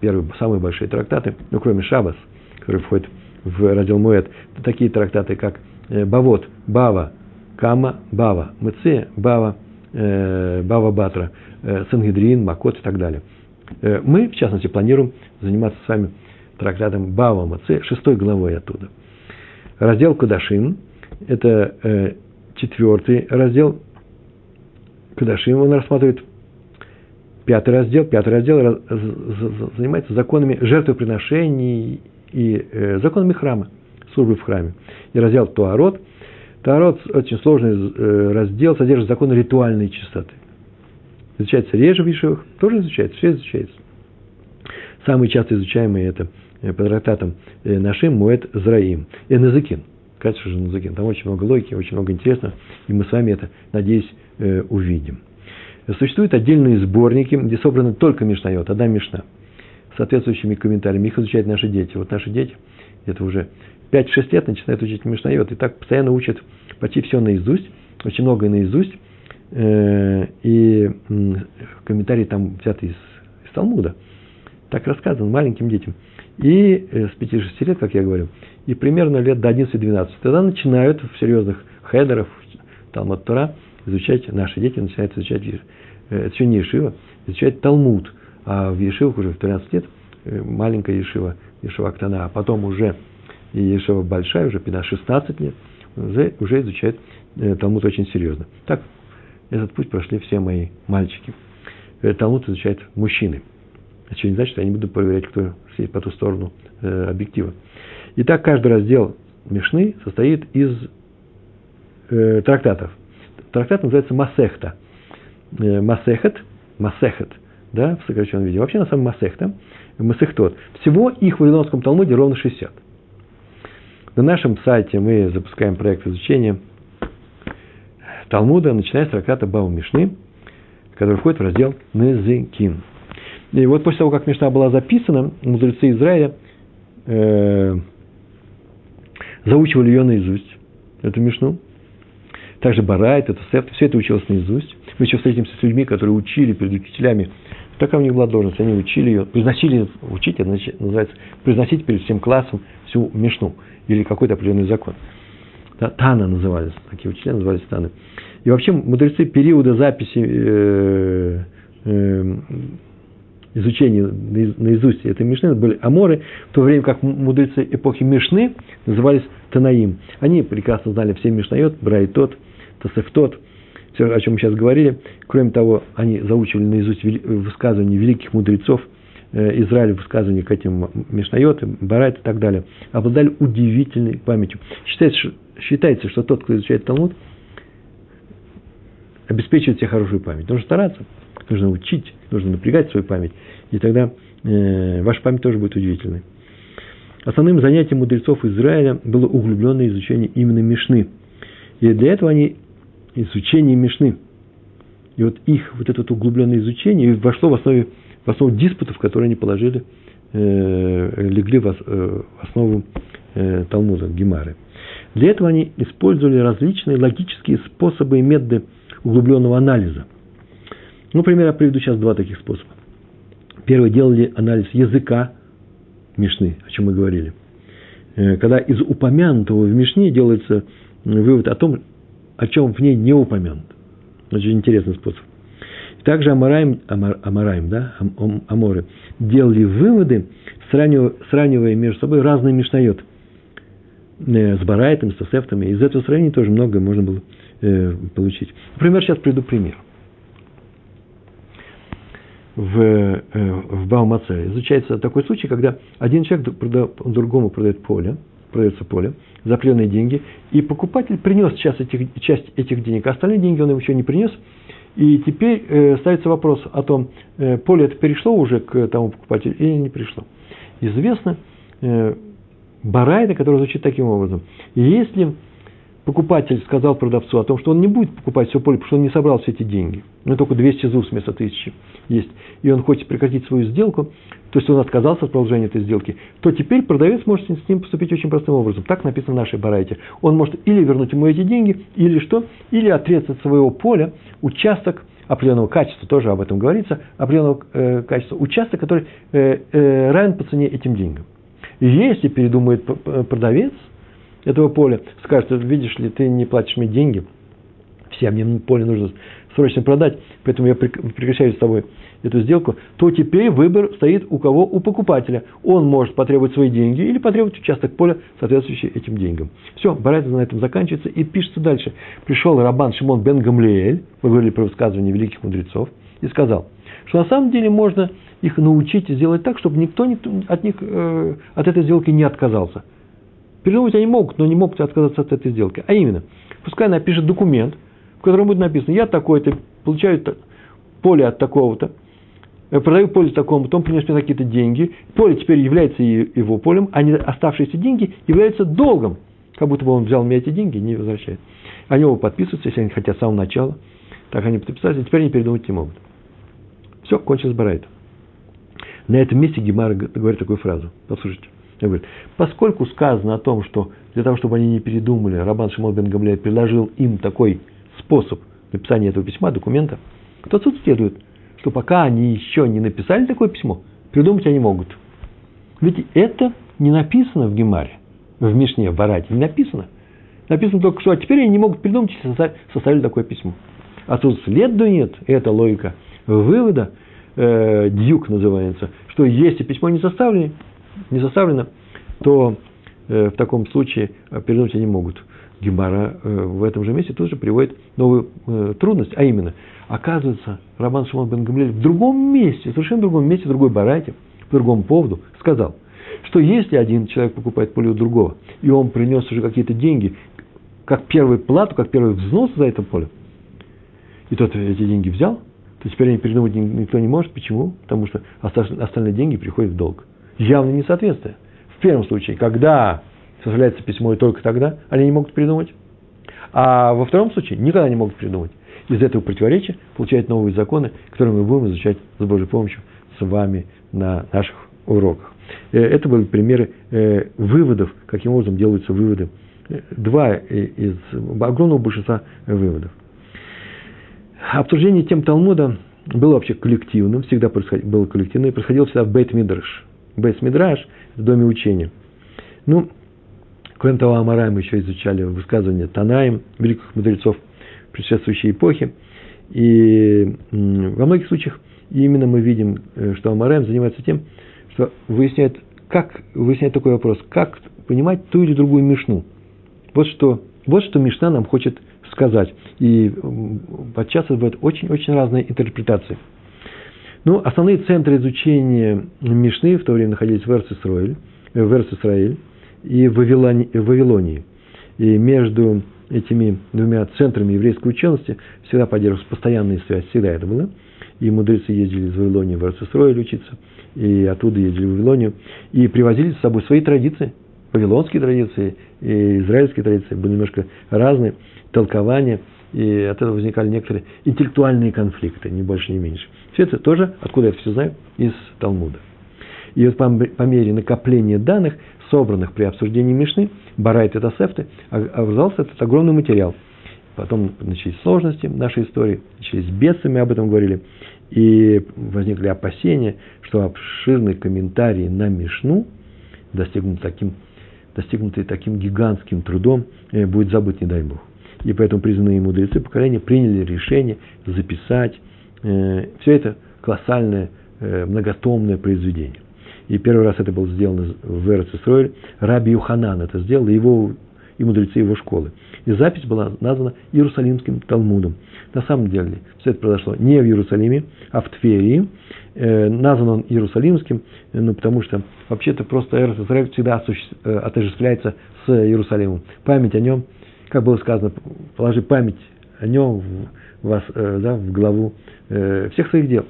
первые, самые большие трактаты, ну, кроме Шаббас, который входит в раздел Моэд, такие трактаты, как Бавот, Бава, Кама, Бава, Меце, Бава, э, Бава Батра, э, Сангедрин, Макот и так далее. Мы, в частности, планируем заниматься с вами трактатом Бава Меце, шестой главой оттуда. Раздел Кодашим, это э, четвертый раздел Кодашим, он рассматривает пятый раздел. Пятый раздел занимается законами жертвоприношений и э, законами храма, службы в храме. И раздел Туарот. Туарот – очень сложный э, раздел, содержит законы ритуальной чистоты. Изучается реже в ешивах, тоже изучается, все изучается. Самые часто изучаемые это э, по трактатам э, Нашим, Моэд, Зраим и Незикин. Конечно же, Незикин. Там очень много логики, очень много интересного, и мы с вами это, надеюсь, увидим. Существуют отдельные сборники, где собраны только мишнайот, одна мишна, с соответствующими комментариями. Их изучают наши дети. Вот наши дети, это уже пять-шесть лет, начинают учить мишнайот. И так постоянно учат почти все наизусть, очень многое наизусть. И комментарии там взяты из, из Талмуда. Так рассказано маленьким детям. И с пяти-шести лет, как я говорю, и примерно лет до одиннадцати-двенадцати. Тогда начинают в серьезных хедерах, Талмуд Тора, изучать, наши дети начинают изучать, это еще не ешива, изучать Талмуд, а в ешивах уже в тринадцать лет маленькая ешива, ешива Актана, а потом уже и ешива большая, уже пятнадцать-шестнадцать лет, уже, уже изучает Талмуд очень серьезно. Так, этот путь прошли все мои мальчики. Талмуд изучают мужчины. Это не значит, что я не буду проверять, кто сидит по ту сторону объектива. Итак, каждый раздел Мишны состоит из э, трактатов. Трактат называется Масехта. Масехет, Масехет, да, в сокращенном виде. Вообще, на самом Масехта, Масехтот. Всего их в Вавилонском Талмуде ровно шестьдесят. На нашем сайте мы запускаем проект изучения Талмуда, начиная с трактата Бава Мишны, который входит в раздел Незикин. И вот после того, как Мишна была записана, мудрецы Израиля э, заучивали ее наизусть, эту Мишну. Также Барайта, Тосефта, все это училось наизусть. Мы еще встретимся с людьми, которые учили перед учителями. Такая у них была должность, они учили ее, произносили, учить, это называется, произносить перед всем классом всю Мишну или какой-то определенный закон. Да, Тана назывались, такие учителя назывались Таны. И вообще мудрецы периода записи э, э, изучения наизусть этой Мишны были аморы, в то время как мудрецы эпохи Мишны назывались Танаим. Они прекрасно знали все Мишнайот, Брайтот, Тосефтот, все, о чем мы сейчас говорили. Кроме того, они заучивали наизусть высказывания великих мудрецов э, Израиля, высказывания к этим Мишнайот, Барайт и так далее. Обладали удивительной памятью. Считается, считается, что тот, кто изучает Талмуд, обеспечивает себе хорошую память. Нужно стараться, нужно учить, нужно напрягать свою память, и тогда э, ваша память тоже будет удивительной. Основным занятием мудрецов Израиля было углубленное изучение именно Мишны. И для этого они изучение Мишны. И вот их вот это углубленное изучение вошло в, основе, в основу диспутов, которые они положили, э, легли в, э, в основу э, Талмуда, Гемары. Для этого они использовали различные логические способы и методы углубленного анализа. Например, я приведу сейчас два таких способа. Первый, делали анализ языка Мишны, о чем мы говорили. Когда из упомянутого в Мишне делается вывод о том, о чем в ней не упомянут. Очень интересный способ. Также Амораим, Амар, Амораим, да, Аморы, делали выводы, сравнивая, сравнивая между собой разные Мишнайот. С Барайтом, с Тосефтами. Из этого сравнения тоже многое можно было э, получить. Например, сейчас приведу пример. В, э, в Бава Меце изучается такой случай, когда один человек прода, другому продает поле, продается поле за определенные деньги, и покупатель принес часть этих, часть этих денег, а остальные деньги он им еще не принес. И теперь э, ставится вопрос о том, э, поле это перешло уже к тому покупателю или не перешло. Известно, э, Барайта, который звучит таким образом. Если покупатель сказал продавцу о том, что он не будет покупать все поле, потому что он не собрал все эти деньги, но только двести зус вместо тысячи есть, и он хочет прекратить свою сделку, то есть он отказался от продолжения этой сделки, то теперь продавец может с ним поступить очень простым образом. Так написано в нашей Барайте. Он может или вернуть ему эти деньги, или что, или отрезать от своего поля участок определенного качества, тоже об этом говорится, определенного э, качества, участок, который э, э, равен по цене этим деньгам. Если передумает продавец этого поля, скажет, видишь ли, ты не платишь мне деньги, все, мне поле нужно срочно продать, поэтому я прекращаю с тобой эту сделку, то теперь выбор стоит у кого? У покупателя. Он может потребовать свои деньги или потребовать участок поля, соответствующий этим деньгам. Все, Барайта на этом заканчивается и пишется дальше. Пришел Рабан Шимон Бен Гамлиэль, мы говорили про высказывания великих мудрецов, и сказал, что на самом деле можно их научить сделать так, чтобы никто, никто от них э, от этой сделки не отказался. Передумать они могут, но не могут отказаться от этой сделки. А именно, пускай напишет документ, в котором будет написано, я такой-то, получаю поле от такого-то, продаю поле такому-то, он принес мне какие-то деньги, поле теперь является его полем, а не оставшиеся деньги являются долгом, как будто бы он взял мне эти деньги и не возвращает. Они его подписываются, если они хотят с самого начала, так они подписались, и теперь они передумать не могут. Все, кончилось Барайта. На этом месте Гемара говорит такую фразу. Послушайте. Она говорит, поскольку сказано о том, что для того, чтобы они не передумали, Рабан Шимон Бен Гамлиэль предложил им такой способ написания этого письма, документа, то отсюда следует, что пока они еще не написали такое письмо, передумать они могут. Ведь это не написано в Гемаре, в Мишне, в Барайте, не написано. Написано только, что а теперь они не могут передумать, если составили такое письмо. Отсюда следует, и это логика вывода, э, дьюк называется, что если письмо не составлено, не составлено, то э, в таком случае передумать они могут. Гемара э, в этом же месте тут же приводит новую э, трудность, а именно, оказывается, Рабан Шимон Бен Гамлиэль в другом месте, совершенно в другом месте, в другой Барайте, по другому поводу сказал, что если один человек покупает поле у другого, и он принес уже какие-то деньги, как первую плату, как первый взнос за это поле, и тот эти деньги взял, то теперь передумать никто не может. Почему? Потому что остальные деньги приходят в долг. Явно несоответствие. В первом случае, когда составляется письмо и только тогда, они не могут передумать. А во втором случае никогда не могут передумать. Из этого противоречия получают новые законы, которые мы будем изучать с Божьей помощью с вами на наших уроках. Это были примеры выводов, каким образом делаются выводы два из огромного большинства выводов. Обсуждение тем Талмуда было вообще коллективным, всегда было коллективным, и происходило всегда в Бейт-Мидраш. Бейт-Мидраш – в доме учения. Ну, кроме того, Амораим мы еще изучали высказывания Танаим, великих мудрецов предшествующей эпохи. И во многих случаях именно мы видим, что Амораим занимается тем, что выясняет, как, выясняет такой вопрос, как понимать ту или другую мишну. Вот что, вот что мишна нам хочет сказать. И подчас это бывают очень-очень разные интерпретации. Ну, основные центры изучения мишны в то время находились в Эрец-Исраэль, в Эрец-Исраэль и в Вавилонии. И между этими двумя центрами еврейской учености всегда поддерживалась постоянная связь, всегда это было. И мудрецы ездили из Вавилонии в Эрец-Исраэль учиться, и оттуда ездили в Вавилонию, и привозили с собой свои традиции. Вавилонские традиции и израильские традиции были немножко разные, толкования, и от этого возникали некоторые интеллектуальные конфликты, ни больше, ни меньше. Все это тоже, откуда я все знаю, из Талмуда. И вот по мере накопления данных, собранных при обсуждении Мишны, Барайта и Тосефты, образовался этот огромный материал. Потом начались сложности нашей истории, начались бедствия, мы об этом говорили, и возникли опасения, что обширный комментарий на Мишну, достигнутый таким достигнутый таким гигантским трудом, будет забыт, не дай Бог. И поэтому признанные мудрецы поколения приняли решение записать э, все это колоссальное, э, многотомное произведение. И первый раз это было сделано в Эрец-Исраэль. Рабби Йоханан это сделал, и, его, и мудрецы его школы. И запись была названа Иерусалимским Талмудом. На самом деле, все это произошло не в Иерусалиме, а в Твери. Э, назван он Иерусалимским, ну, потому что вообще-то просто Эрец-Исраэль всегда отождествляется с Иерусалимом. Память о нем, как было сказано, положи память о нем в, вас, э, да, в главу э, всех своих дел.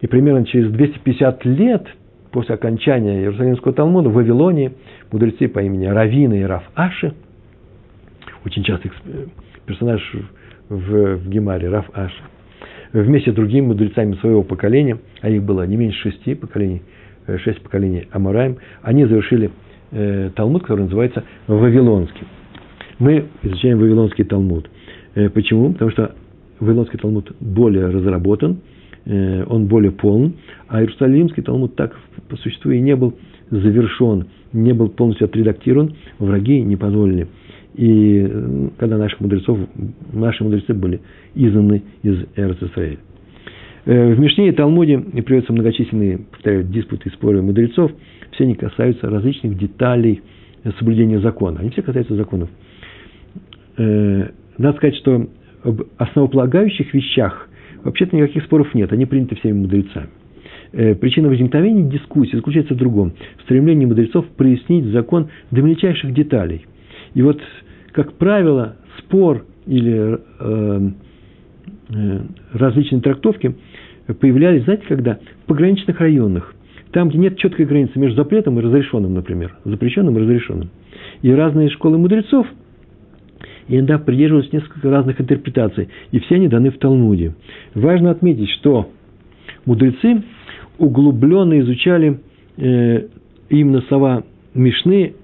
И примерно через двести пятьдесят лет после окончания Иерусалимского Талмуда в Вавилонии мудрецы по имени Равина и Рав Аши, очень частый персонаж в, в Гемаре, Рав Аши, вместе с другими мудрецами своего поколения, а их было не меньше шести поколений, шесть поколений Амораим, они завершили э, Талмуд, который называется Вавилонский. Мы изучаем Вавилонский Талмуд. Э, почему? Потому что Вавилонский Талмуд более разработан, э, он более полон, а Иерусалимский Талмуд так по существу и не был завершен, не был полностью отредактирован, враги не позволили. И когда наших мудрецов, наши мудрецы были изгнаны из Эрец-Исраэля. В Мишне и Талмуде приводятся многочисленные, повторяю, диспуты и споры мудрецов. Все они касаются различных деталей соблюдения закона. Они все касаются законов. Надо сказать, что об основополагающих вещах вообще-то никаких споров нет. Они приняты всеми мудрецами. Причина возникновения дискуссии заключается в другом. В стремлении мудрецов прояснить закон до мельчайших деталей. И вот, как правило, спор или э, э, различные трактовки появлялись, знаете, когда? В пограничных районах. Там, где нет четкой границы между запретом и разрешенным, например. Запрещенным и разрешенным. И разные школы мудрецов иногда придерживались несколько разных интерпретаций. И все они даны в Талмуде. Важно отметить, что мудрецы углубленно изучали э, именно слова Мишны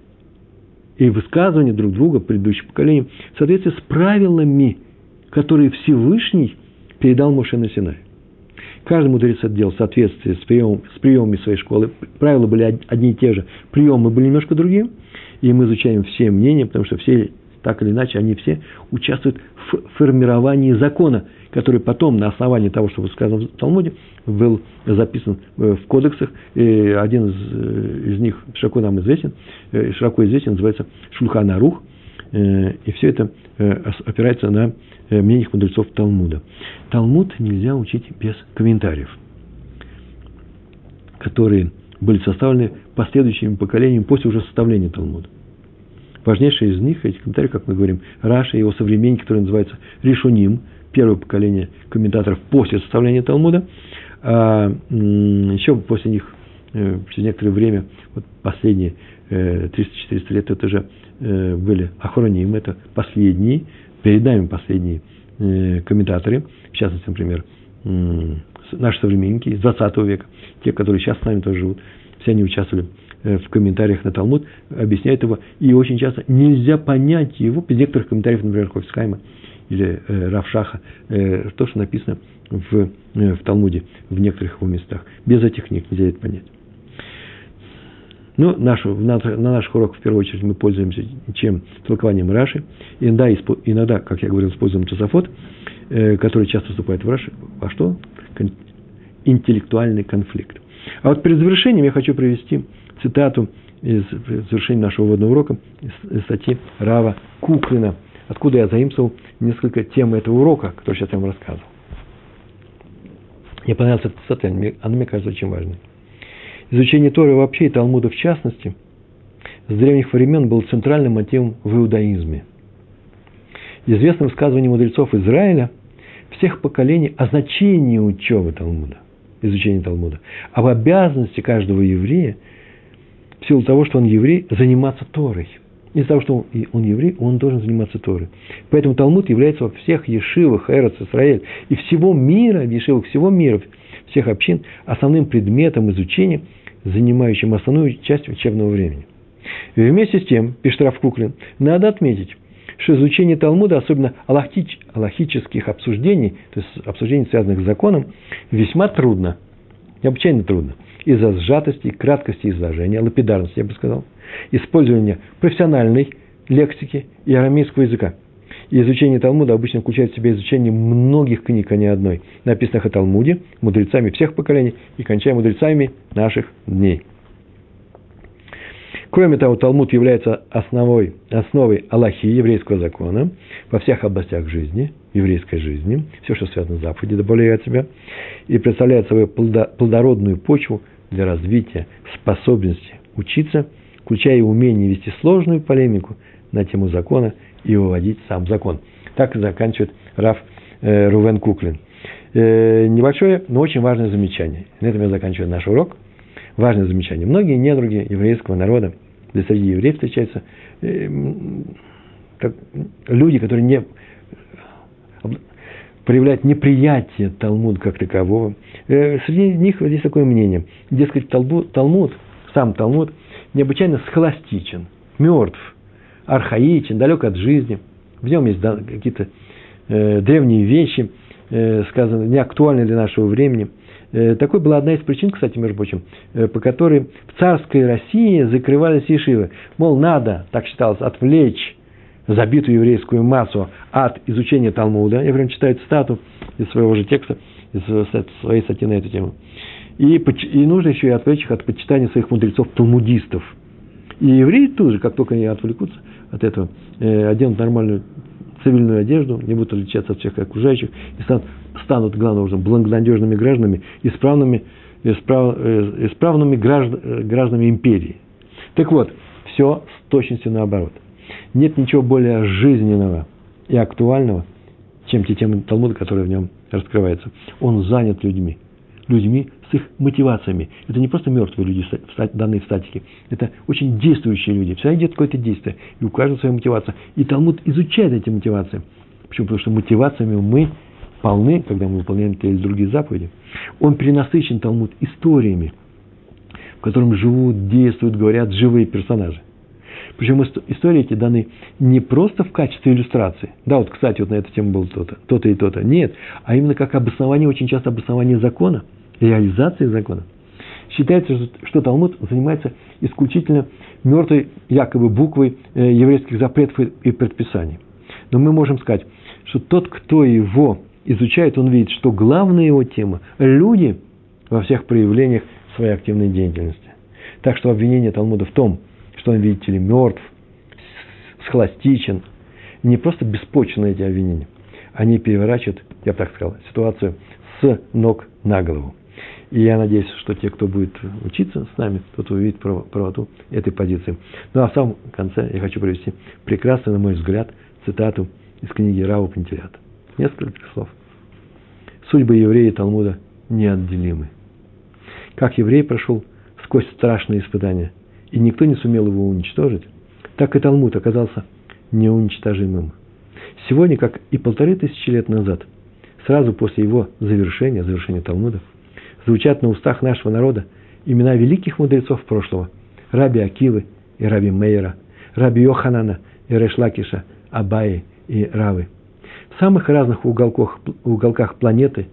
и высказывания друг друга предыдущих поколений в соответствии с правилами, которые Всевышний передал Моше на Синай. Каждый мудрец это делал в соответствии с, прием, с приемами своей школы. Правила были одни и те же, приемы были немножко другие. И мы изучаем все мнения, потому что все, так или иначе, они все участвуют в формировании закона, который потом, на основании того, что высказано в Талмуде, был записан в кодексах. И один из, из них широко нам известен, широко известен, называется Шульхан Арух. И все это опирается на мнениях мудрецов Талмуда. Талмуд нельзя учить без комментариев, которые были составлены последующими поколениями после уже составления Талмуда. Важнейшие из них, эти комментарии, как мы говорим, Раши, его современник, который называется Ришуним, первое поколение комментаторов после составления Талмуда. А еще после них, через некоторое время, вот последние триста-четыреста лет, это же были Ахронимы, это последние, перед нами последние комментаторы. В частности, например, наши современники из двадцатого века, те, которые сейчас с нами тоже живут, все они участвовали в комментариях на Талмуд, объясняют его, и очень часто нельзя понять его, без некоторых комментариев, например, Хофицхайма или э, Равшаха, э, то, что написано в, э, в Талмуде, в некоторых его местах. Без этих книг нельзя это понять. Ну, нашу, на, на наших уроках, в первую очередь, мы пользуемся чем? Толкованием Раши. Иногда, испо, иногда как я говорил, используем Тосафот, э, который часто вступает в Раши. А что? Кон- интеллектуальный конфликт. А вот перед завершением я хочу привести цитату из завершения нашего вводного урока, из статьи Рава Куклина, откуда я заимствовал несколько тем этого урока, который сейчас я вам рассказывал. Мне понравилась эта цитата, она мне кажется очень важной. Изучение Торы вообще и Талмуда в частности с древних времен было центральным мотивом в иудаизме. Известно высказывание мудрецов Израиля всех поколений о значении учебы Талмуда, изучения Талмуда, об обязанности каждого еврея в силу того, что он еврей, заниматься Торой. Из-за того, что он еврей, он должен заниматься Торой. Поэтому Талмуд является во всех ешивах Эрец-Исраэль и всего мира, в ешивах всего мира, всех общин, основным предметом изучения, занимающим основную часть учебного времени. И вместе с тем, пишет Рав Куклин, надо отметить, что изучение Талмуда, особенно алахич, алахических обсуждений, то есть обсуждений, связанных с законом, весьма трудно, необычайно трудно, из-за сжатости, краткости изложения, лапидарности, я бы сказал, использования профессиональной лексики и арамейского языка. И изучение Талмуда обычно включает в себя изучение многих книг, а не одной, написанных о Талмуде, мудрецами всех поколений и кончая мудрецами наших дней. Кроме того, Талмуд является основой, основой алахи, еврейского закона, во всех областях жизни, еврейской жизни, все, что связано с Западом, добавляю от себя, и представляет собой плодородную почву для развития способности учиться, включая и умение вести сложную полемику на тему закона и выводить сам закон. Так заканчивает Рав э, Рувен Куклин. Э, небольшое, но очень важное замечание. На этом я заканчиваю наш урок. Важное замечание. Многие недруги еврейского народа, да среди евреев встречаются э, так, люди, которые не, проявляют неприятие Талмуда как такового. Э, среди них есть такое мнение. Дескать, Талмуд, Талмуд, сам Талмуд необычайно схоластичен, мертв, архаичен, далек от жизни. В нем есть да, какие-то э, древние вещи, э, сказаны, не актуальны для нашего времени. Такой была одна из причин, кстати, между прочим, по которой в царской России закрывались ешивы. Мол, надо, так считалось, отвлечь забитую еврейскую массу от изучения Талмуда. Я прям читаю цитату из своего же текста, из своей статьи на эту тему. И, и нужно еще и отвлечь их от почитания своих мудрецов-талмудистов. И евреи тут же, как только они отвлекутся от этого, оденут нормальную цивильную одежду, не будут отличаться от всех окружающих, и станут, станут главным образом, благонадежными гражданами, исправными, исправ, исправными граждан, гражданами империи. Так вот, все с точностью наоборот. Нет ничего более жизненного и актуального, чем те темы Талмуда, которые в нем раскрываются. Он занят людьми, людьми с их мотивациями. Это не просто мертвые люди, данные в статике. Это очень действующие люди. Всегда идет какое-то действие. И у каждого своя мотивация. И Талмуд изучает эти мотивации. Почему? Потому что мотивациями мы полны, когда мы выполняем те или другие заповеди. Он перенасыщен, Талмуд, историями, в которых живут, действуют, говорят живые персонажи. Причем истории эти даны не просто в качестве иллюстрации. Да, вот, кстати, вот на эту тему было то-то, то-то и то-то. Нет, а именно как обоснование, очень часто обоснование закона, реализации закона. Считается, что Талмуд занимается исключительно мертвой якобы буквой еврейских запретов и предписаний. Но мы можем сказать, что тот, кто его изучает, он видит, что главная его тема – люди во всех проявлениях своей активной деятельности. Так что обвинение Талмуда в том, что он, видите ли, мертв, схоластичен, не просто беспочвенные эти обвинения, они переворачивают, я бы так сказал, ситуацию с ног на голову. И я надеюсь, что те, кто будет учиться с нами, тот увидит правоту этой позиции. Ну а в самом конце я хочу привести прекрасную, на мой взгляд, цитату из книги Рава Пантелята. Несколько слов. Судьбы еврея и Талмуда неотделимы. Как еврей прошел сквозь страшные испытания, и никто не сумел его уничтожить, так и Талмуд оказался неуничтожимым. Сегодня, как и полторы тысячи лет назад, сразу после его завершения, завершения Талмуда, звучат на устах нашего народа имена великих мудрецов прошлого, Раби Акивы и Раби Мейера, Раби Йоханана и Решлакиша, Абаи и Равы. В самых разных уголках, уголках планеты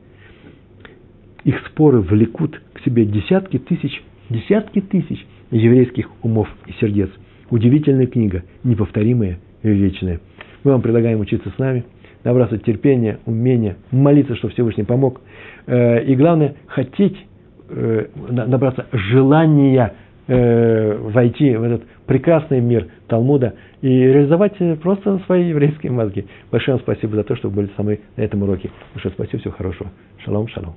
их споры влекут к себе десятки тысяч, десятки тысяч еврейских умов и сердец. Удивительная книга, неповторимая и вечная. Мы вам предлагаем учиться с нами, набраться терпения, умения, молиться, чтобы Всевышний помог. И главное, хотеть набраться желания войти в этот прекрасный мир Талмуда и реализовать просто свои еврейские мозги. Большое вам спасибо за то, что вы были со мной на этом уроке. Большое спасибо, всего хорошего. Шалом, шалом.